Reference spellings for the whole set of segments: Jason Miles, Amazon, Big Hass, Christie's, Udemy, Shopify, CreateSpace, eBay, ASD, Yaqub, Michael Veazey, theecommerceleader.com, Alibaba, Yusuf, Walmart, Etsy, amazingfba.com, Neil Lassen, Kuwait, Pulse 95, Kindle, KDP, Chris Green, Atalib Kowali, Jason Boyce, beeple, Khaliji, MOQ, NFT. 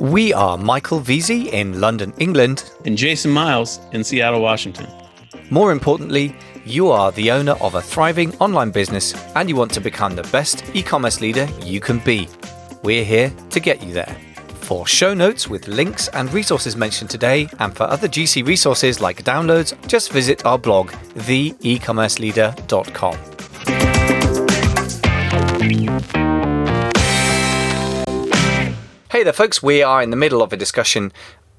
We are Michael Veazey in London, England, and Jason Miles in Seattle, Washington. More importantly, you are the owner of a thriving online business and you want to become the best e-commerce leader you can be. We're here to get you there. For show notes with links and resources mentioned today, and for other GC resources like downloads, just visit our blog, theecommerceleader.com. Hey there, folks. We are in the middle of a discussion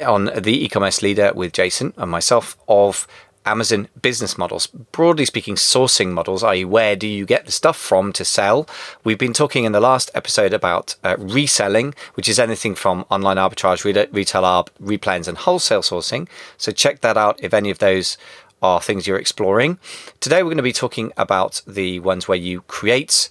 on The E-commerce Leader with Jason and myself of Amazon business models. Broadly speaking, sourcing models, i.e. where do you get the stuff from to sell? We've been talking in the last episode about reselling, which is anything from online arbitrage, retail arb, replans and wholesale sourcing. So check that out if any of those are things you're exploring. Today, we're going to be talking about the ones where you create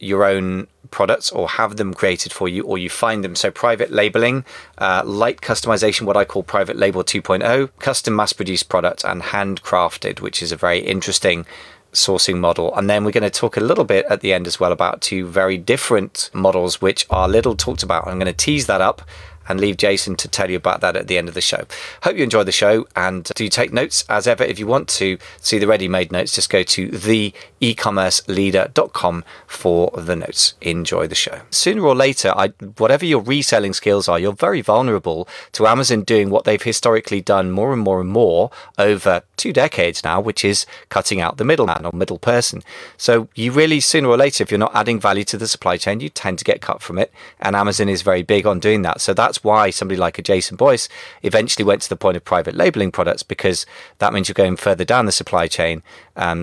your own products or have them created for you, or you find them. So private labeling, light customization, what I call private label 2.0, custom mass produced products, and handcrafted, which is a very interesting sourcing model. And then we're going to talk a little bit at the end as well about two very different models, which are little talked about. I'm going to tease that up and leave Jason to tell you about that at the end of the show. Hope you enjoy the show, and do take notes as ever. If you want to see the ready-made notes, just go to theecommerceleader.com for the notes. Enjoy the show. Sooner or later, whatever your reselling skills are, you're very vulnerable to Amazon doing what they've historically done more and more and more over 2 decades now, which is cutting out the middleman or middle person. So you really, sooner or later, if you're not adding value to the supply chain, you tend to get cut from it. And Amazon is very big on doing that. So that's why somebody like a Jason Boyce eventually went to the point of private labeling products, because that means you're going further down the supply chain.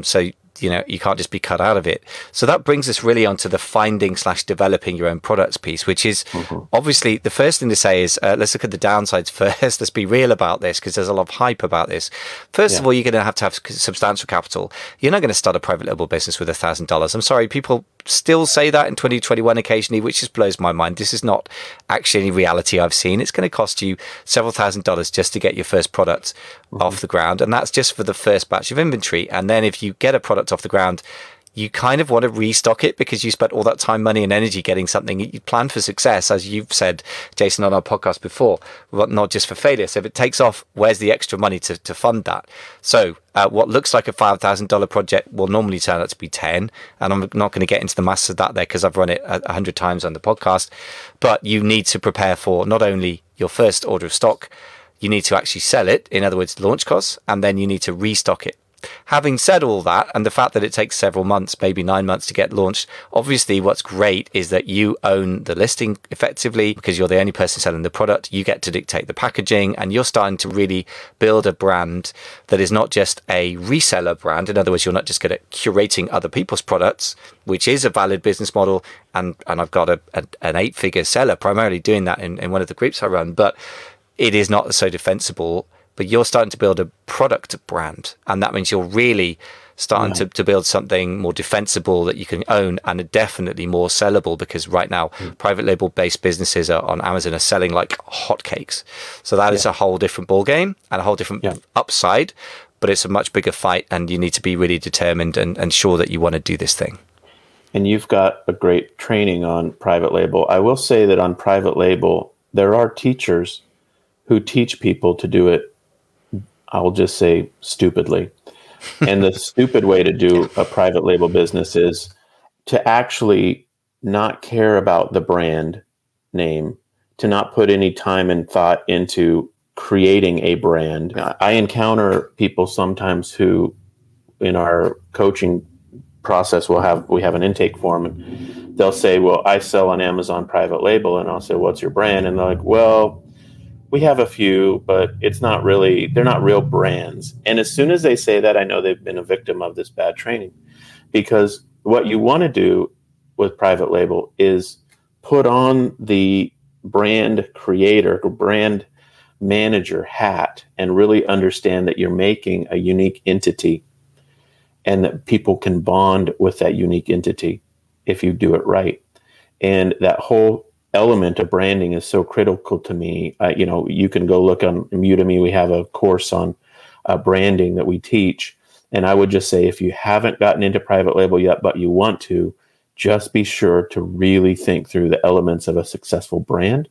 So, you know, you can't just be cut out of it. So that brings us really onto the finding / developing your own products piece, which is obviously the first thing to say is let's look at the downsides first. Let's be real about this, because there's a lot of hype about this. First of all, you're going to have substantial capital. You're not going to start a private label business with $1,000. I'm sorry, people still say that in 2021 occasionally, which just blows my mind. This is not actually any reality I've seen. It's going to cost you several $1,000s just to get your first product off the ground. And that's just for the first batch of inventory. And then if you get a product off the ground, you kind of want to restock it, because you spent all that time, money and energy getting something you planned for success, as you've said, Jason, on our podcast before, but not just for failure. So if it takes off, where's the extra money to fund that? So what looks like a $5,000 project will normally turn out to be 10. And I'm not going to get into the maths of that there, because I've run it 100 times on the podcast, but you need to prepare for not only your first order of stock, you need to actually sell it. In other words, launch costs, and then you need to restock it. Having said all that, and the fact that it takes several months, maybe 9 months to get launched, obviously what's great is that you own the listing effectively, because you're the only person selling the product. You get to dictate the packaging, and you're starting to really build a brand that is not just a reseller brand. In other words, you're not just good at curating other people's products, which is a valid business model. And I've got an 8-figure seller primarily doing that in one of the groups I run, but it is not so defensible. But you're starting to build a product brand. And that means you're really starting to build something more defensible that you can own, and definitely more sellable, because right now private label based businesses on Amazon are selling like hotcakes. So that is a whole different ballgame and a whole different upside, but it's a much bigger fight, and you need to be really determined and sure that you want to do this thing. And you've got a great training on private label. I will say that on private label, there are teachers who teach people to do it, I'll just say, stupidly. And the stupid way to do a private label business is to actually not care about the brand name, to not put any time and thought into creating a brand. I encounter people sometimes who in our coaching process we have an intake form, and they'll say, well, I sell on Amazon private label. And I'll say, what's your brand? And they're like, well, we have a few, but they're not real brands. And as soon as they say that, I know they've been a victim of this bad training, because what you want to do with private label is put on the brand creator or brand manager hat and really understand that you're making a unique entity and that people can bond with that unique entity if you do it right. And that whole element of branding is so critical to me. You can go look on Udemy. We have a course on branding that we teach. And I would just say, if you haven't gotten into private label yet, but you want to, just be sure to really think through the elements of a successful brand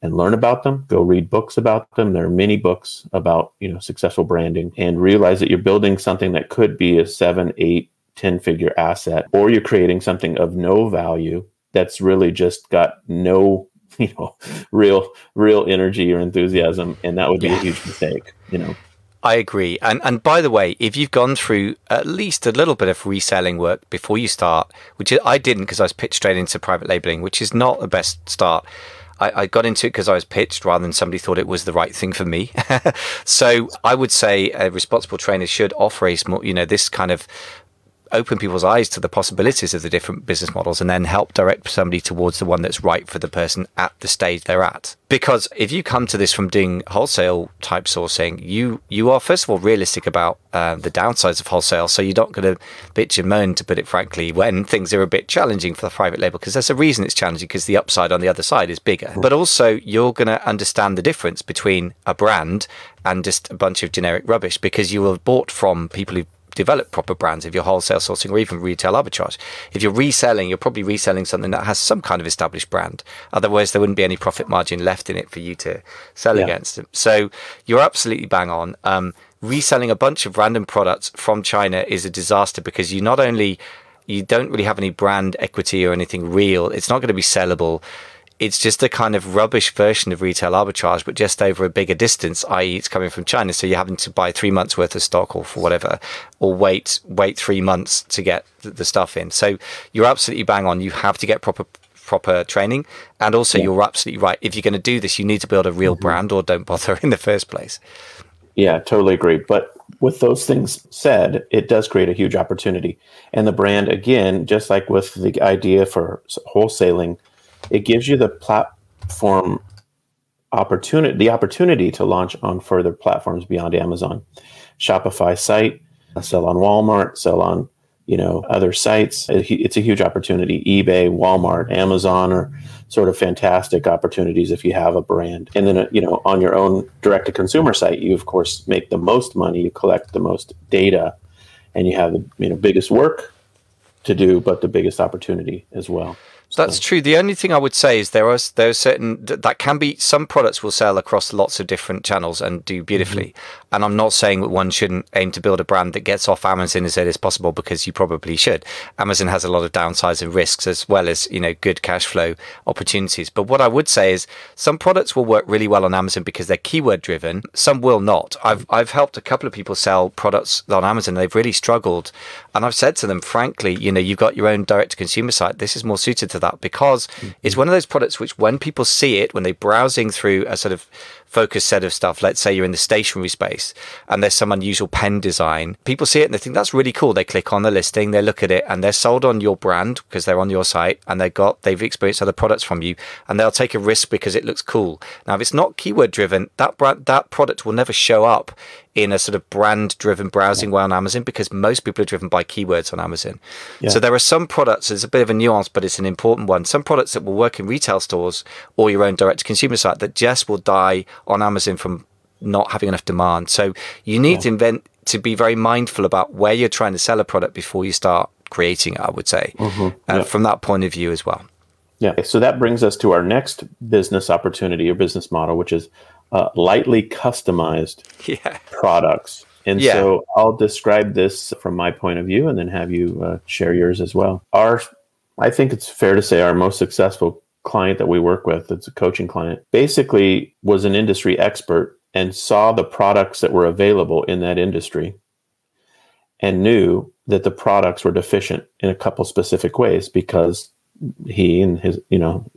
and learn about them. Go read books about them. There are many books about, successful branding, and realize that you're building something that could be a 7, 8, 10-figure asset, or you're creating something of no value that's really just got no, real energy or enthusiasm. And that would be a huge mistake, I agree. And by the way, if you've gone through at least a little bit of reselling work before you start, which I didn't because I was pitched straight into private labeling, which is not the best start. I got into it because I was pitched rather than somebody thought it was the right thing for me. So I would say a responsible trainer should offer a small, this kind of open people's eyes to the possibilities of the different business models and then help direct somebody towards the one that's right for the person at the stage they're at. Because if you come to this from doing wholesale type sourcing, you are first of all realistic about the downsides of wholesale. So you're not going to bitch and moan, to put it frankly, when things are a bit challenging for the private label, because there's a reason it's challenging, because the upside on the other side is bigger. But also you're going to understand the difference between a brand and just a bunch of generic rubbish, because you have bought from people who develop proper brands if you're wholesale sourcing, or even retail arbitrage. If you're reselling, you're probably reselling something that has some kind of established brand. Otherwise, there wouldn't be any profit margin left in it for you to sell against. So you're absolutely bang on. Reselling a bunch of random products from China is a disaster, because you not only, you don't really have any brand equity or anything real. It's not going to be sellable. It's just a kind of rubbish version of retail arbitrage, but just over a bigger distance, i.e. it's coming from China. So you're having to buy 3 months worth of stock or for whatever, or wait 3 months to get the stuff in. So you're absolutely bang on. You have to get proper training. And also you're absolutely right. If you're going to do this, you need to build a real brand, or don't bother in the first place. Yeah, totally agree. But with those things said, it does create a huge opportunity. And the brand, again, just like with the idea for wholesaling, it gives you the platform opportunity to launch on further platforms beyond Amazon, Shopify site, sell on Walmart, sell on, other sites. It's a huge opportunity. eBay, Walmart, Amazon are sort of fantastic opportunities if you have a brand. And then, on your own direct-to-consumer site, you, of course, make the most money, you collect the most data, and you have the biggest work to do, but the biggest opportunity as well. That's true. The only thing I would say is there are certain that can be, some products will sell across lots of different channels and do beautifully. And I'm not saying that one shouldn't aim to build a brand that gets off Amazon as early as possible, because you probably should. Amazon has a lot of downsides and risks, as well as, good cash flow opportunities. But what I would say is some products will work really well on Amazon because they're keyword driven. Some will not. I've helped a couple of people sell products on Amazon. They've really struggled. And I've said to them, frankly, you've got your own direct to consumer site. This is more suited to that, because it's one of those products which, when people see it, when they're browsing through a sort of focused set of stuff, let's say you're in the stationery space and there's some unusual pen design, people see it and they think that's really cool. They click on the listing, they look at it, and they're sold on your brand because they're on your site, and they've experienced other products from you, and they'll take a risk because it looks cool. Now, if it's not keyword driven, that product will never show up in a sort of brand driven browsing way on Amazon, because most people are driven by keywords on Amazon. So there are some products, there's a bit of a nuance, but it's an important one. Some products that will work in retail stores or your own direct to consumer site that just will die on Amazon from not having enough demand. So you need to be very mindful about where you're trying to sell a product before you start creating it, I would say, from that point of view as well. Yeah. So that brings us to our next business opportunity or business model, which is lightly customized products. And so I'll describe this from my point of view and then have you share yours as well. I think it's fair to say our most successful client that we work with, it's a coaching client, basically was an industry expert and saw the products that were available in that industry and knew that the products were deficient in a couple specific ways, because he and his,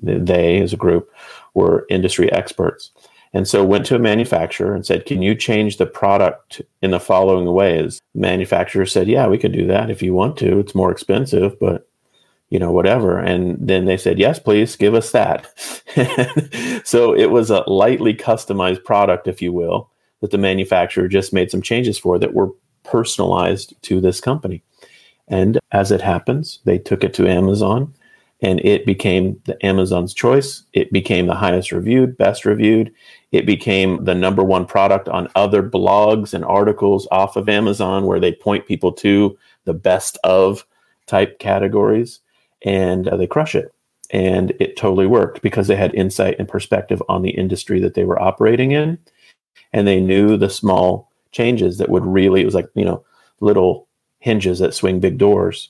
they as a group were industry experts. And so went to a manufacturer and said, can you change the product in the following ways? The manufacturer said, yeah, we could do that if you want to. It's more expensive, but whatever. And then they said, yes, please give us that. So it was a lightly customized product, if you will, that the manufacturer just made some changes for that were personalized to this company. And as it happens, they took it to Amazon and it became the Amazon's choice. It became the highest reviewed, best reviewed. It became the number one product on other blogs and articles off of Amazon, where they point people to the best of type categories. and they crush it. And it totally worked because they had insight and perspective on the industry that they were operating in. And they knew the small changes that would really, it was like, you know, little hinges that swing big doors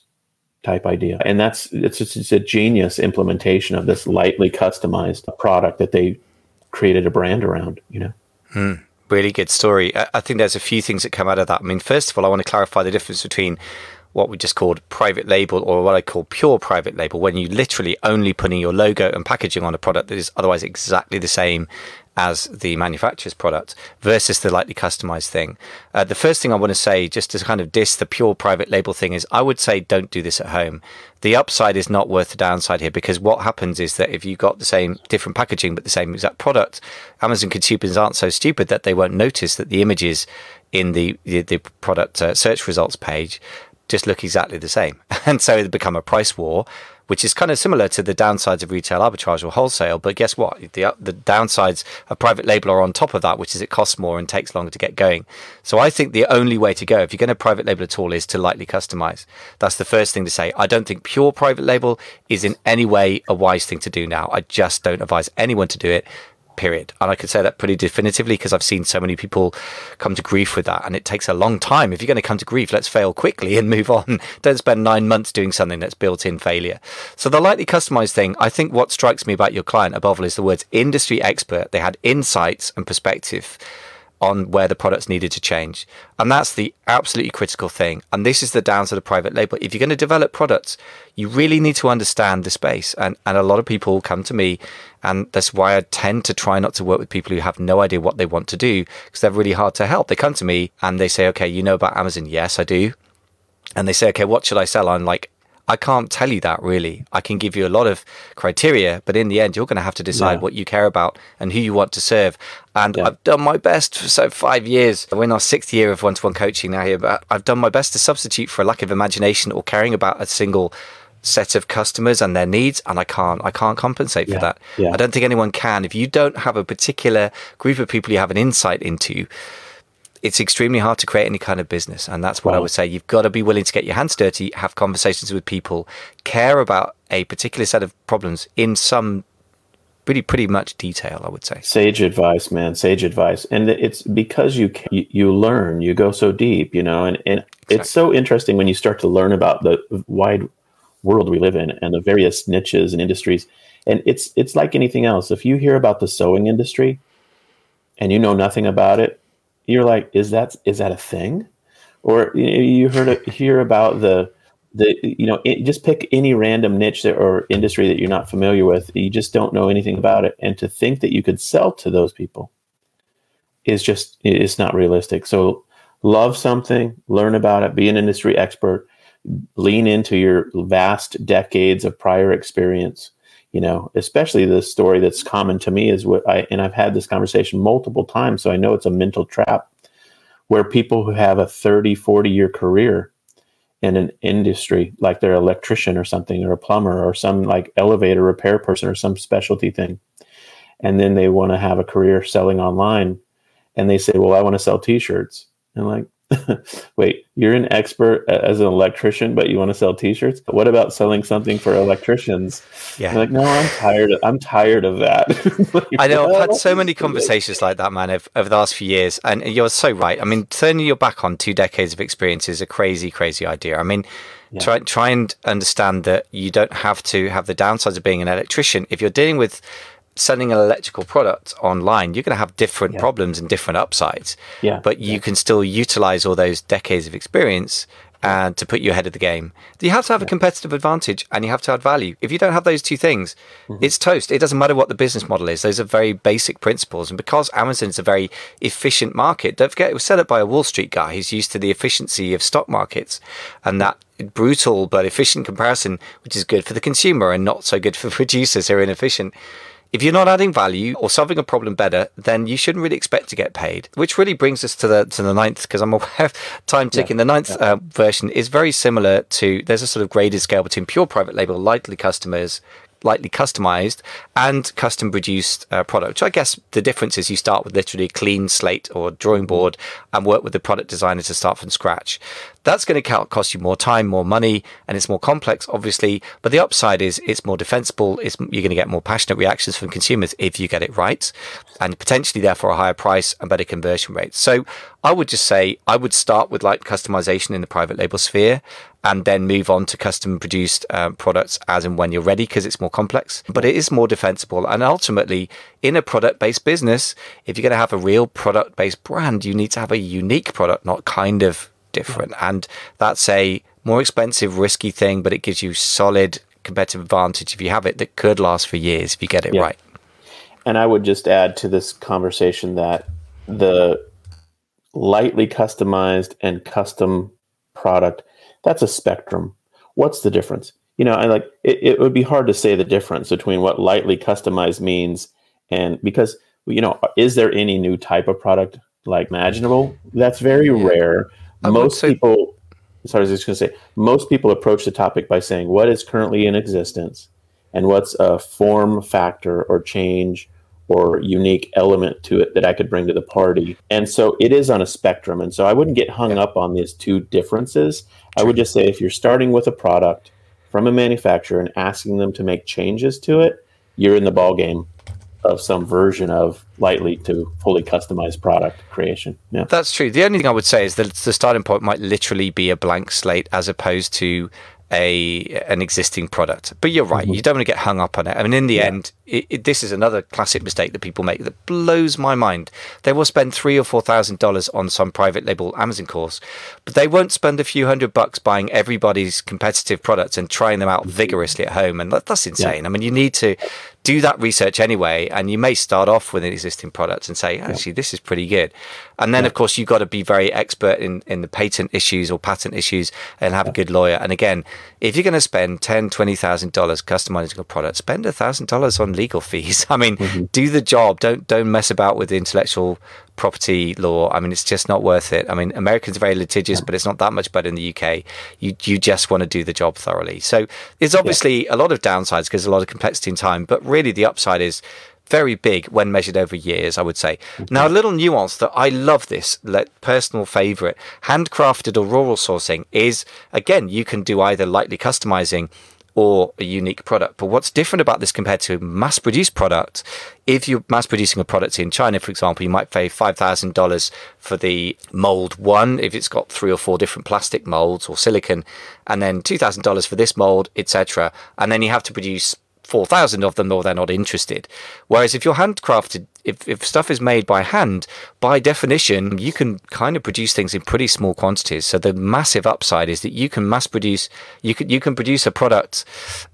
type idea. And it's a genius implementation of this lightly customized product that they created a brand around, you know. Really good story. I think there's a few things that come out of that. I mean, first of all, I want to clarify the difference between what we just called private label or what I call pure private label, when you literally only putting your logo and packaging on a product that is otherwise exactly the same as the manufacturer's product, versus the lightly customized thing. The first thing I want to say, just to kind of diss the pure private label thing, is I would say don't do this at home. The upside is not worth the downside here, because what happens is that if you've got the same different packaging but the same exact product, Amazon consumers aren't so stupid that they won't notice that the images in the product search results page just look exactly the same. And so it become a price war, which is kind of similar to the downsides of retail arbitrage or wholesale. But guess what? The downsides of private label are on top of that, which is it costs more and takes longer to get going. So I think the only way to go, if you're going to private label at all, is to lightly customize. That's the first thing to say. I don't think pure private label is in any way a wise thing to do now. I just don't advise anyone to do it, period. And I could say that pretty definitively because I've seen so many people come to grief with that. And it takes a long time. If you're going to come to grief, let's fail quickly and move on. Don't spend 9 months doing something that's built in failure. So the lightly customized thing, I think what strikes me about your client above all is the words industry expert. They had insights and perspective on where the products needed to change. And that's the absolutely critical thing. And this is the downside of private label. If you're going to develop products, you really need to understand the space. And a lot of people come to me, and that's why I tend to try not to work with people who have no idea what they want to do, because they're really hard to help. They come to me and they say, okay, you know about Amazon? Yes, I do. And they say, okay, what should I sell? I'm like, I can't tell you that really. I can give you a lot of criteria, but in the end, you're going to have to decide what you care about and who you want to serve. And I've done my best for 5 years. We're in our 6th year of one-to-one coaching now here, but I've done my best to substitute for a lack of imagination or caring about a single set of customers and their needs, and I can't compensate for that. I don't think anyone can. If you don't have a particular group of people you have an insight into, it's extremely hard to create any kind of business. And that's what I would say. You've got to be willing to get your hands dirty, have conversations with people, care about a particular set of problems in some pretty much detail, I would say. Sage advice, man, sage advice. And it's because you learn, you go so deep, you know, and exactly. It's so interesting when you start to learn about the wide world we live in and the various niches and industries. And it's like anything else. If you hear about the sewing industry and you know nothing about it, you're like, is that a thing? Or you hear about the you know, just pick any random niche or industry that you're not familiar with. You just don't know anything about it, and to think that you could sell to those people is just, it's not realistic. So love something, learn about it, be an industry expert, lean into your vast decades of prior experience. You know, especially the story that's common to me is I've had this conversation multiple times, so I know it's a mental trap where people who have a 30, 40-year career in an industry, like they're an electrician or something, or a plumber, or some like elevator repair person, or some specialty thing, and then they want to have a career selling online, and they say, well, I want to sell T-shirts. And I'm like, wait, you're an expert as an electrician, but you want to sell T-shirts? What about selling something for electricians? Yeah, like, no, I'm tired of that. Like, I know. I've had so many conversations like that, man, over the last few years, and you're so right. I mean, turning your back on 2 decades of experience is a crazy, crazy idea. I mean, try and understand that you don't have to have the downsides of being an electrician. If you're dealing with selling an electrical product online, you're going to have different problems and different upsides, but you can still utilize all those decades of experience and to put you ahead of the game. You have to have a competitive advantage, and you have to add value. If you don't have those two things, it's toast. It doesn't matter what the business model is. Those are very basic principles. And because Amazon is a very efficient market, don't forget it was set up by a Wall Street guy who's used to the efficiency of stock markets, and that brutal but efficient comparison, which is good for the consumer and not so good for producers who are inefficient. If you're not adding value or solving a problem better, then you shouldn't really expect to get paid, which really brings us to the ninth, because I'm aware of time ticking. The ninth version is very similar to, there's a sort of graded scale between pure private label, lightly customized, and custom produced product. So I guess the difference is you start with literally a clean slate or drawing board and work with the product designer to start from scratch. That's going to cost you more time, more money, and it's more complex, obviously. But the upside is it's more defensible. You're going to get more passionate reactions from consumers if you get it right, and potentially therefore a higher price and better conversion rates. So I would just say I would start with light customization in the private label sphere, and then move on to custom produced products as and when you're ready, because it's more complex, but it is more defensible. And ultimately, in a product-based business, if you're going to have a real product-based brand, you need to have a unique product, not kind of different. And that's a more expensive, risky thing, but it gives you solid competitive advantage if you have it that could last for years if you get it right. And I would just add to this conversation that the lightly customized and custom product, that's a spectrum. What's the difference? You know, I like it would be hard to say the difference between what lightly customized means, and because, you know, is there any new type of product like imaginable? That's very rare. Most people approach the topic by saying what is currently in existence and what's a form factor or change or unique element to it that I could bring to the party. And so it is on a spectrum. And so I wouldn't get hung up on these two differences. I would just say if you're starting with a product from a manufacturer and asking them to make changes to it, you're in the ballgame of some version of lightly to fully customized product creation. Yeah, that's true. The only thing I would say is that the starting point might literally be a blank slate as opposed to an existing product. But you're right, you don't want to get hung up on it. I mean, in the end, this is another classic mistake that people make that blows my mind. They will spend $3,000 or $4,000 on some private label Amazon course, but they won't spend a few $100 buying everybody's competitive products and trying them out vigorously at home. And that's insane. I mean, you need to do that research anyway, and you may start off with an existing product and say, actually, this is pretty good. And then, of course, you've got to be very expert in the patent issues and have a good lawyer. And again, if you're going to spend $10,000, $20,000 customizing a product, spend $1,000 on legal fees. I mean, do the job. Don't mess about with the intellectual property law. I mean, it's just not worth it. I mean, Americans are very litigious, but it's not that much better in the UK. You just want to do the job thoroughly. So there's obviously a lot of downsides because a lot of complexity and time, but really the upside is very big when measured over years, I would say. Now, a little nuance that I love this, personal favorite, handcrafted or rural sourcing is, again, you can do either lightly customizing or a unique product. But what's different about this compared to mass-produced product, if you're mass-producing a product in China, for example, you might pay $5,000 for the mold one, if it's got 3 or 4 different plastic molds or silicon, and then $2,000 for this mold, etc. And then you have to produce 4,000 of them, or they're not interested. Whereas if you're handcrafted, if stuff is made by hand, by definition, you can kind of produce things in pretty small quantities. So the massive upside is that you can mass produce, you can produce a product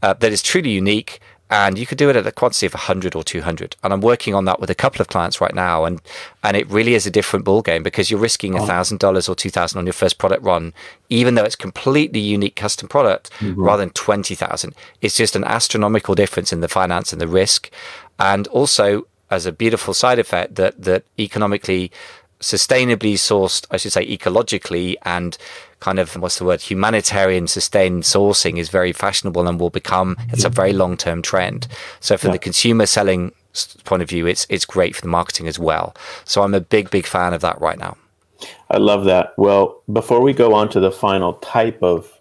that is truly unique, and you could do it at a quantity of 100 or 200. And I'm working on that with a couple of clients right now, and it really is a different ballgame because you're risking $1,000 or $2,000 on your first product run, even though it's completely unique custom product, rather than 20,000. It's just an astronomical difference in the finance and the risk. And also, as a beautiful side effect, that economically, sustainably sourced, I should say ecologically and kind of, humanitarian sustained sourcing is very fashionable and will become, it's a very long-term trend. So from the consumer selling point of view, it's great for the marketing as well. So I'm a big, big fan of that right now. I love that. Well, before we go on to the final type of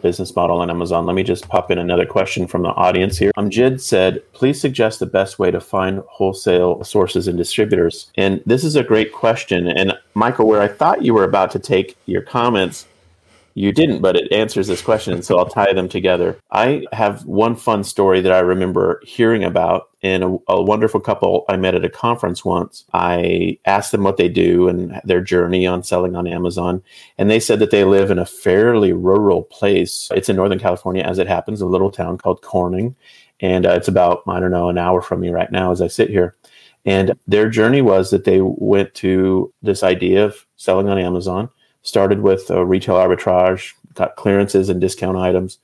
business model on Amazon, let me just pop in another question from the audience here. Amjid said, please suggest the best way to find wholesale sources and distributors. And this is a great question. And Michael, where I thought you were about to take your comments, you didn't, but it answers this question. So I'll tie them together. I have one fun story that I remember hearing about, and a wonderful couple I met at a conference once. I asked them what they do and their journey on selling on Amazon. And they said that they live in a fairly rural place. It's in Northern California, as it happens, a little town called Corning. And it's about, an hour from me right now as I sit here. And their journey was that they went to this idea of selling on Amazon. Started with retail arbitrage, got clearances and discount items.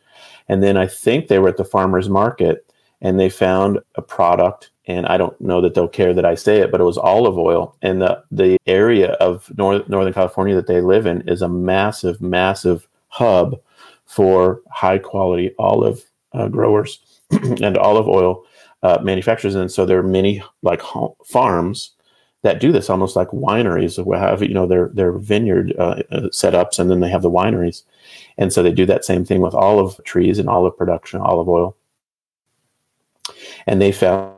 And then I think they were at the farmer's market and they found a product. And I don't know that they'll care that I say it, but it was olive oil. And the area of Northern California that they live in is a massive, massive hub for high quality olive growers and olive oil manufacturers. And so there are many farms that do this, almost like wineries will have, you know, their vineyard setups, and then they have the wineries. And so they do that same thing with olive trees and olive production, olive oil. And they found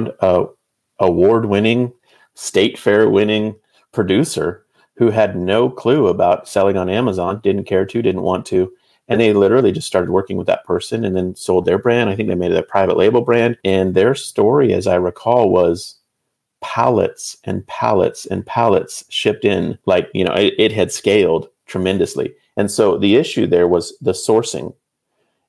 a award-winning, state fair-winning producer who had no clue about selling on Amazon, didn't care to, didn't want to. And they literally just started working with that person and then sold their brand. I think they made it a private label brand. And their story, as I recall, was pallets and pallets and pallets shipped in. Like, you know, it had scaled tremendously. And so the issue there was the sourcing,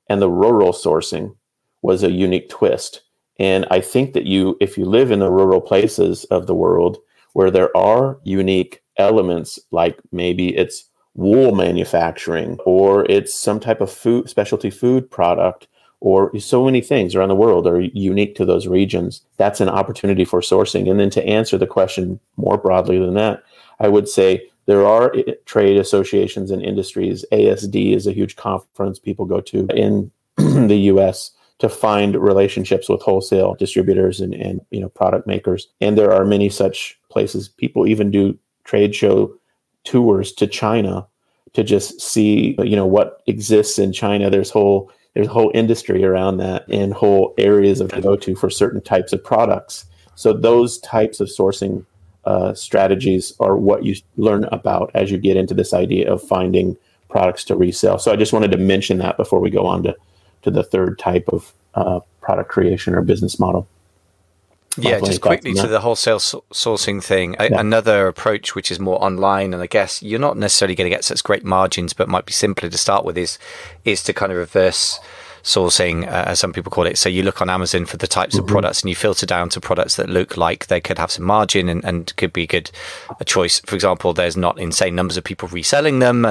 and the rural sourcing was a unique twist. And I think that if you live in the rural places of the world where there are unique elements, like maybe it's wool manufacturing, or it's some type of food, specialty food product, or so many things around the world are unique to those regions. That's an opportunity for sourcing. And then to answer the question more broadly than that, I would say there are trade associations and industries. ASD is a huge conference people go to in the US to find relationships with wholesale distributors and you know, product makers. And there are many such places. People even do trade show tours to China to just see, you know, what exists in China. There's a whole industry around that, and whole areas of to go to for certain types of products. So those types of sourcing strategies are what you learn about as you get into this idea of finding products to resell. So I just wanted to mention that before we go on to the third type of product creation or business model. Yeah, just quickly to the wholesale sourcing thing, another approach which is more online, and I guess you're not necessarily going to get such great margins, but might be simpler to start with, is to kind of reverse sourcing, as some people call it. So you look on Amazon for the types of products, and you filter down to products that look like they could have some margin and could be good a choice. For example, there's not insane numbers of people reselling them,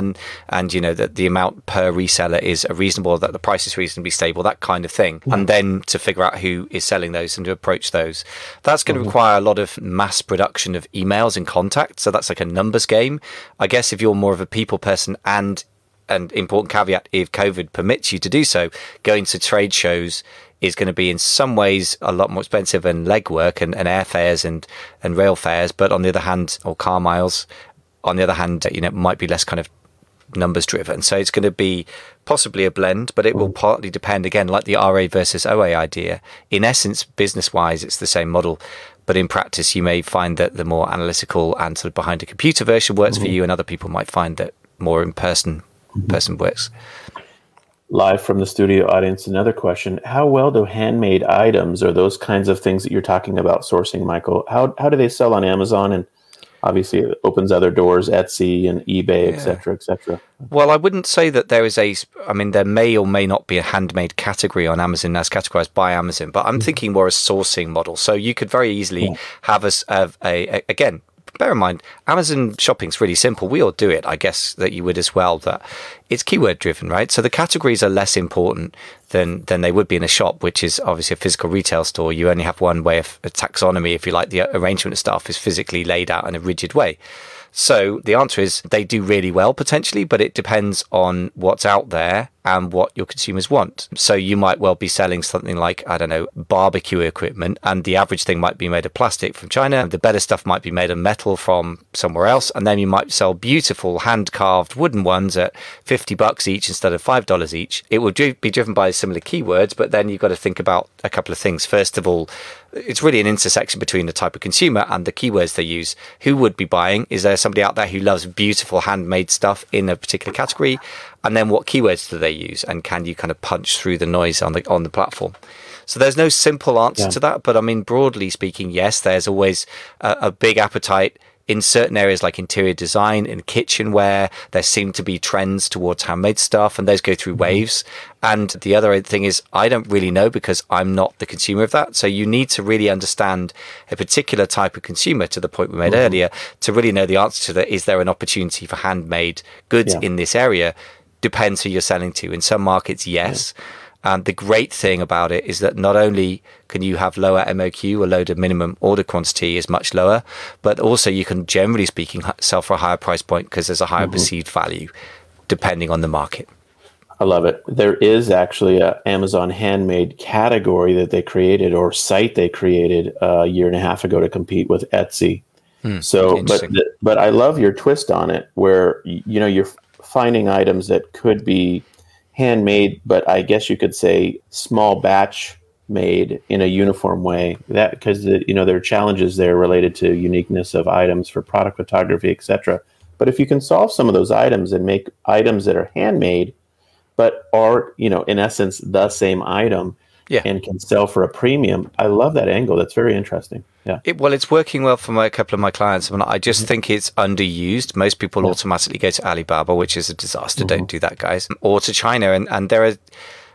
and you know that the amount per reseller is reasonable, that the price is reasonably stable, that kind of thing. And then to figure out who is selling those and to approach those. That's going to require a lot of mass production of emails and contacts. So that's like a numbers game. I guess if you're more of a people person, and important caveat, if COVID permits you to do so, going to trade shows is going to be in some ways a lot more expensive than legwork and airfares and rail fares. But on the other hand, or car miles, on the other hand, you know, it might be less kind of numbers driven. So it's going to be possibly a blend, but it will partly depend, again, like the RA versus OA idea. In essence, business wise, it's the same model. But in practice, you may find that the more analytical and sort of behind a computer version works for you, and other people might find that more in person works. Live from the studio audience, another question. How well do handmade items, or those kinds of things that you're talking about sourcing, Michael, how do they sell on Amazon? And obviously it opens other doors, Etsy and eBay, etc., etc. Well, I wouldn't say that there is there may or may not be a handmade category on Amazon as categorized by Amazon, but I'm thinking more a sourcing model. So you could very easily have a again, bear in mind, Amazon shopping's really simple. We all do it. I guess that you would as well, that it's keyword driven, right? So the categories are less important than they would be in a shop, which is obviously a physical retail store. You only have one way of a taxonomy, if you like. The arrangement of stuff is physically laid out in a rigid way. So the answer is they do really well potentially, but it depends on what's out there and what your consumers want. So you might well be selling something like, I don't know, barbecue equipment, and the average thing might be made of plastic from China, and the better stuff might be made of metal from somewhere else. And then you might sell beautiful hand-carved wooden ones at $50 each instead of $5 each. It will be driven by similar keywords, but then you've got to think about a couple of things. First of all, it's really an intersection between the type of consumer and the keywords they use. Who would be buying? Is there somebody out there who loves beautiful handmade stuff in a particular category? And then what keywords do they use? And can you kind of punch through the noise on the platform? So there's no simple answer to that. But I mean, broadly speaking, yes, there's always a big appetite in certain areas like interior design and kitchenware. There seem to be trends towards handmade stuff, and those go through waves. And the other thing is, I don't really know, because I'm not the consumer of that. So you need to really understand a particular type of consumer, to the point we made earlier, to really know the answer to that. Is there an opportunity for handmade goods in this area? Depends who you're selling to. In some markets, yes. Yeah. And the great thing about it is that not only can you have lower MOQ, a load of minimum order quantity is much lower, but also you can, generally speaking, sell for a higher price point because there's a higher perceived value depending on the market. I love it. There is actually an Amazon handmade category that they created, or site they created a year and a half ago to compete with Etsy. So, but I love your twist on it, where you know you're finding items that could be handmade, but I guess you could say small batch made in a uniform way. That because you know there are challenges there related to uniqueness of items for product photography, etc. But if you can solve some of those items and make items that are handmade, but are you know in essence the same item. Yeah. And can sell for a premium. I love that angle. That's very interesting. Yeah. It's working well for a couple of my clients. I mean, I just think it's underused. Most people automatically go to Alibaba, which is a disaster. Don't do that, guys. Or to China. And there are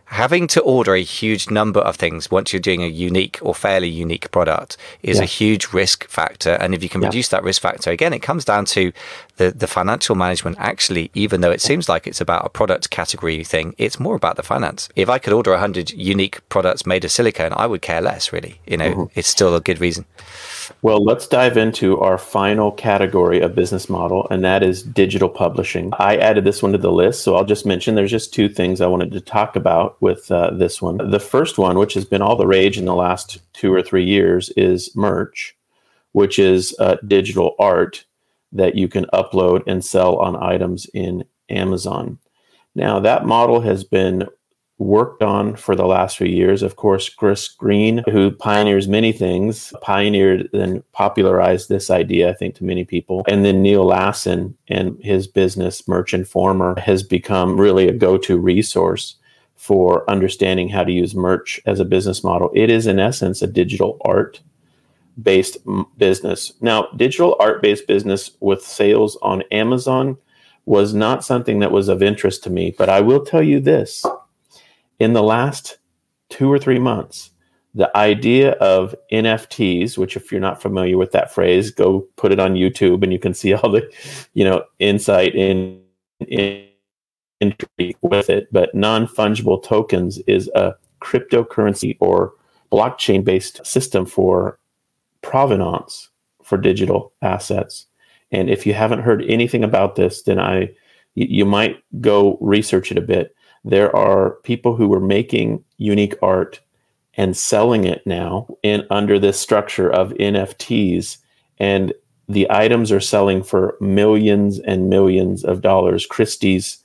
having to order a huge number of things once you're doing a unique or fairly unique product is a huge risk factor. And if you can reduce that risk factor, again, it comes down to the financial management. Actually, even though it seems like it's about a product category thing, it's more about the finance. If I could order 100 unique products made of silicone, I would care less, really. You know, it's still a good reason. Well, let's dive into our final category of business model, and that is digital publishing. I added this one to the list, so I'll just mention there's just two things I wanted to talk about with this one. The first one, which has been all the rage in the last 2 or 3 years, is merch, which is digital art that you can upload and sell on items in Amazon. Now, that model has been worked on for the last few years. Of course, Chris Green, who pioneers many things, pioneered and popularized this idea, I think, to many people. And then Neil Lassen and his business, Merch Informer, has become really a go-to resource for understanding how to use merch as a business model. It is, in essence, a digital art-based business. Now, digital art-based business with sales on Amazon was not something that was of interest to me, but I will tell you this. In the last 2 or 3 months, the idea of NFTs, which if you're not familiar with that phrase, go put it on YouTube and you can see all the, you know, insight in with it. But non-fungible tokens is a cryptocurrency or blockchain-based system for provenance for digital assets. And if you haven't heard anything about this, then you might go research it a bit. There are people who were making unique art and selling it now under this structure of NFTs, and the items are selling for millions and millions of dollars. Christie's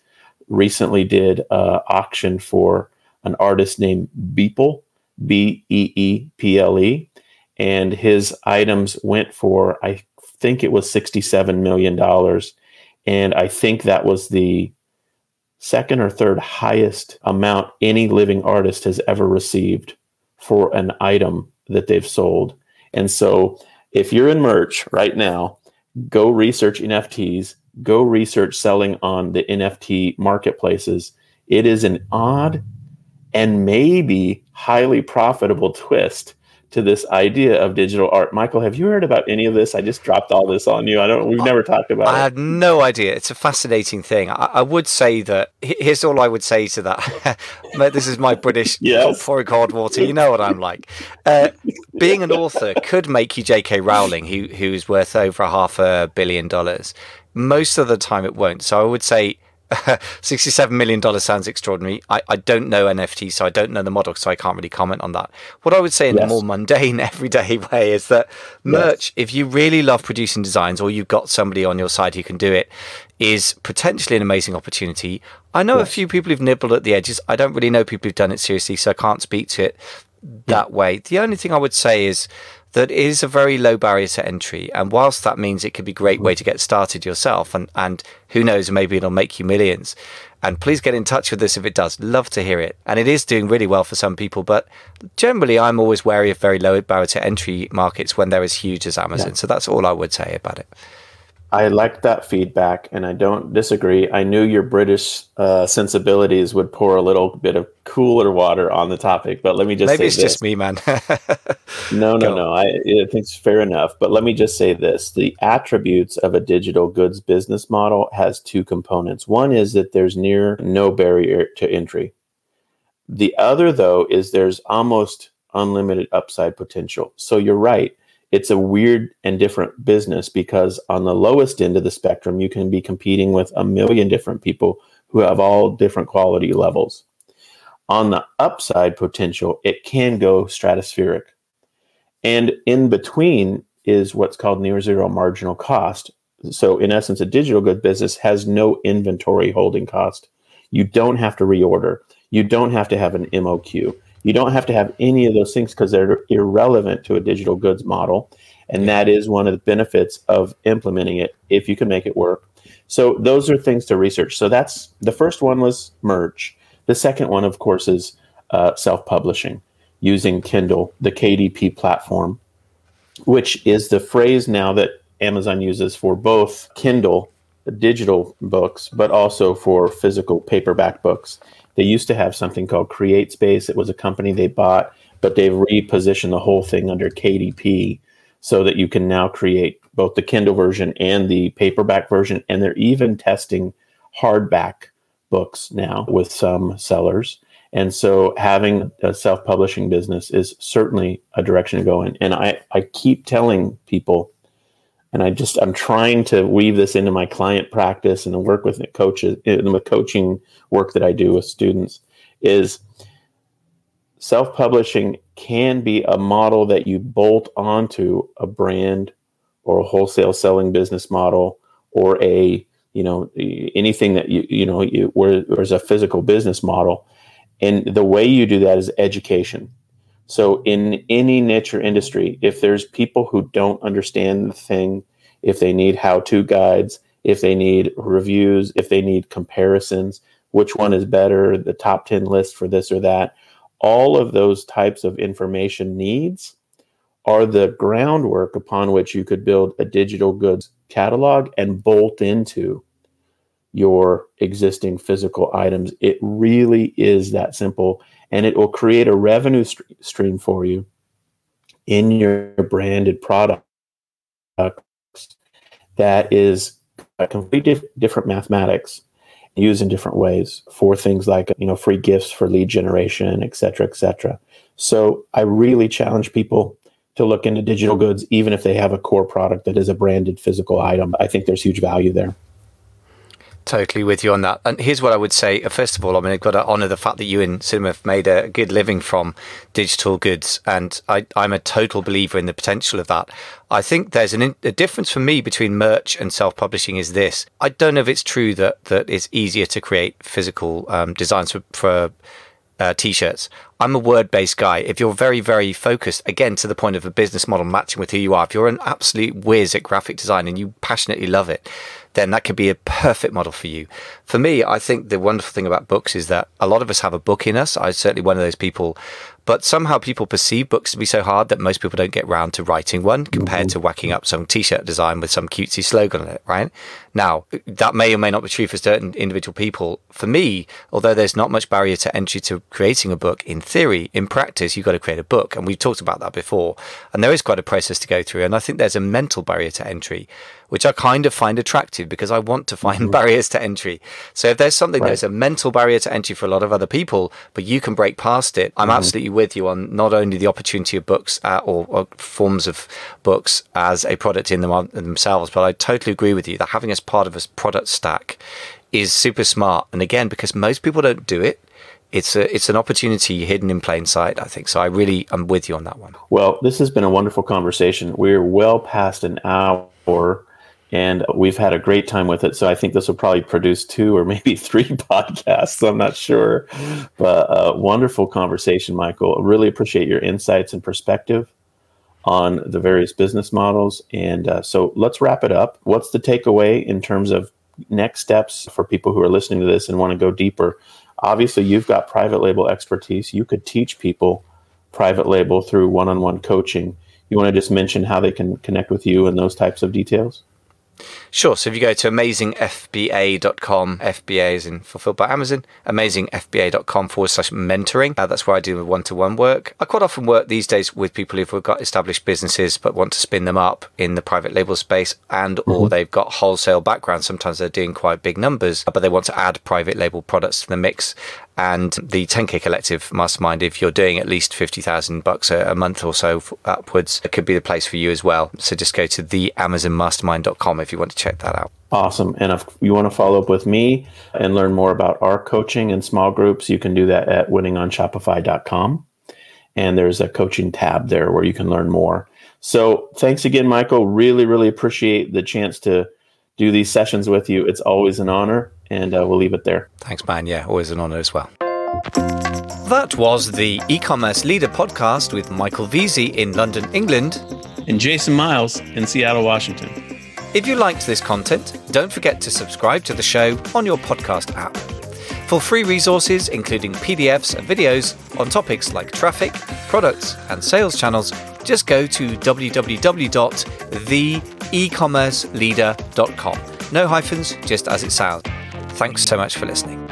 recently did an auction for an artist named Beeple, B-E-E-P-L-E, and his items went for, I think it was $67 million, and I think that was the second or third highest amount any living artist has ever received for an item that they've sold. And so if you're in merch right now, go research NFTs, go research selling on the NFT marketplaces. It is an odd and maybe highly profitable twist to this idea of digital art. Michael, have you heard about any of this? I just dropped all this on you. We've never talked about it. I had no idea. It's a fascinating thing. I would say that here's all I would say to that. This is my British pouring cold water. You know what I'm like. Being an author could make you JK Rowling, who is worth over $500 million. Most of the time it won't. So I would say $67 million sounds extraordinary. I don't know NFT, so I don't know the model, so I can't really comment on that. What I would say in a more mundane, everyday way is that merch, if you really love producing designs or you've got somebody on your side who can do it, is potentially an amazing opportunity. I know a few people who've nibbled at the edges. I don't really know people who've done it seriously, so I can't speak to it that way. The only thing I would say is that is a very low barrier to entry. And whilst that means it could be a great way to get started yourself, and who knows, maybe it'll make you millions. And please get in touch with us if it does. Love to hear it. And it is doing really well for some people. But generally, I'm always wary of very low barrier to entry markets when they're as huge as Amazon. Yeah. So that's all I would say about it. I like that feedback, and I don't disagree. I knew your British sensibilities would pour a little bit of cooler water on the topic, but let me just say this. Maybe it's just me, man. No. I think it's fair enough, but let me just say this. The attributes of a digital goods business model has two components. One is that there's near no barrier to entry. The other, though, is there's almost unlimited upside potential. So you're right. It's a weird and different business because on the lowest end of the spectrum, you can be competing with a million different people who have all different quality levels. On the upside potential, it can go stratospheric. And in between, is what's called near zero marginal cost. So in essence, a digital good business has no inventory holding cost. You don't have to reorder. You don't have to have an MOQ. You don't have to have any of those things because they're irrelevant to a digital goods model. And that is one of the benefits of implementing it if you can make it work. So those are things to research. So that's the first one was merch. The second one, of course, is self-publishing using Kindle, the KDP platform, which is the phrase now that Amazon uses for both Kindle, the digital books, but also for physical paperback books. They used to have something called CreateSpace. It was a company they bought, but they've repositioned the whole thing under KDP so that you can now create both the Kindle version and the paperback version. And they're even testing hardback books now with some sellers. And so having a self-publishing business is certainly a direction to go in. And I keep telling people, and I'm trying to weave this into my client practice and the work with the coaches, the coaching work that I do with students, is self-publishing can be a model that you bolt onto a brand or a wholesale selling business model or a, anything that you where there's a physical business model. And the way you do that is education. So in any niche or industry, if there's people who don't understand the thing, if they need how-to guides, if they need reviews, if they need comparisons, which one is better, the top 10 list for this or that, all of those types of information needs are the groundwork upon which you could build a digital goods catalog and bolt into your existing physical items. It really is that simple. And it will create a revenue stream for you in your branded products that is a completely different mathematics used in different ways for things like, free gifts for lead generation, et cetera, et cetera. So I really challenge people to look into digital goods, even if they have a core product that is a branded physical item. I think there's huge value there. Totally with you on that. And here's what I would say. First of all, I've got to honour the fact that you and Sim have made a good living from digital goods. And I'm a total believer in the potential of that. I think there's a difference for me between merch and self-publishing is this. I don't know if it's true that it's easier to create physical designs for T-shirts. I'm a word-based guy. If you're very, very focused, again, to the point of a business model matching with who you are, if you're an absolute whiz at graphic design and you passionately love it, then that could be a perfect model for you. For me, I think the wonderful thing about books is that a lot of us have a book in us. I'm certainly one of those people, but somehow people perceive books to be so hard that most people don't get round to writing one compared to whacking up some T-shirt design with some cutesy slogan on it, right? Now, that may or may not be true for certain individual people. For me, although there's not much barrier to entry to creating a book, in theory, in practice, you've got to create a book. And we've talked about that before. And there is quite a process to go through. And I think there's a mental barrier to entry, which I kind of find attractive because I want to find barriers to entry. So if there's something that's a mental barrier to entry for a lot of other people, but you can break past it, I'm absolutely with you on not only the opportunity of books or forms of books as a product in themselves, but I totally agree with you that having as part of a product stack is super smart. And again, because most people don't do it, it's an opportunity hidden in plain sight, I think. So I really am with you on that one. Well, this has been a wonderful conversation. We're well past an hour. And we've had a great time with it. So I think this will probably produce 2 or maybe 3 podcasts. I'm not sure. But a wonderful conversation, Michael. I really appreciate your insights and perspective on the various business models. And so let's wrap it up. What's the takeaway in terms of next steps for people who are listening to this and want to go deeper? Obviously, you've got private label expertise. You could teach people private label through one-on-one coaching. You want to just mention how they can connect with you and those types of details? Sure. So if you go to amazingfba.com, FBA is in fulfilled by Amazon, amazingfba.com/mentoring. That's where I do the one-to-one work. I quite often work these days with people who've got established businesses but want to spin them up in the private label space and or they've got wholesale background. Sometimes they're doing quite big numbers, but they want to add private label products to the mix. And the 10K Collective Mastermind, if you're doing at least $50,000 a month or so upwards, it could be the place for you as well. So just go to theamazonmastermind.com if you want to check that out. Awesome. And if you want to follow up with me and learn more about our coaching and small groups, you can do that at winningonshopify.com. And there's a coaching tab there where you can learn more. So thanks again, Michael. Really, really appreciate the chance to do these sessions with you. It's always an honor, and we'll leave it there. Thanks, man. Yeah, always an honor as well. That was the E-Commerce Leader podcast with Michael Veazey in London, England, and Jason Miles in Seattle, Washington. If you liked this content, don't forget to subscribe to the show on your podcast app. For free resources, including PDFs and videos on topics like traffic, products, and sales channels, just go to www.theecommerceleader.com. No hyphens, just as it sounds. Thanks so much for listening.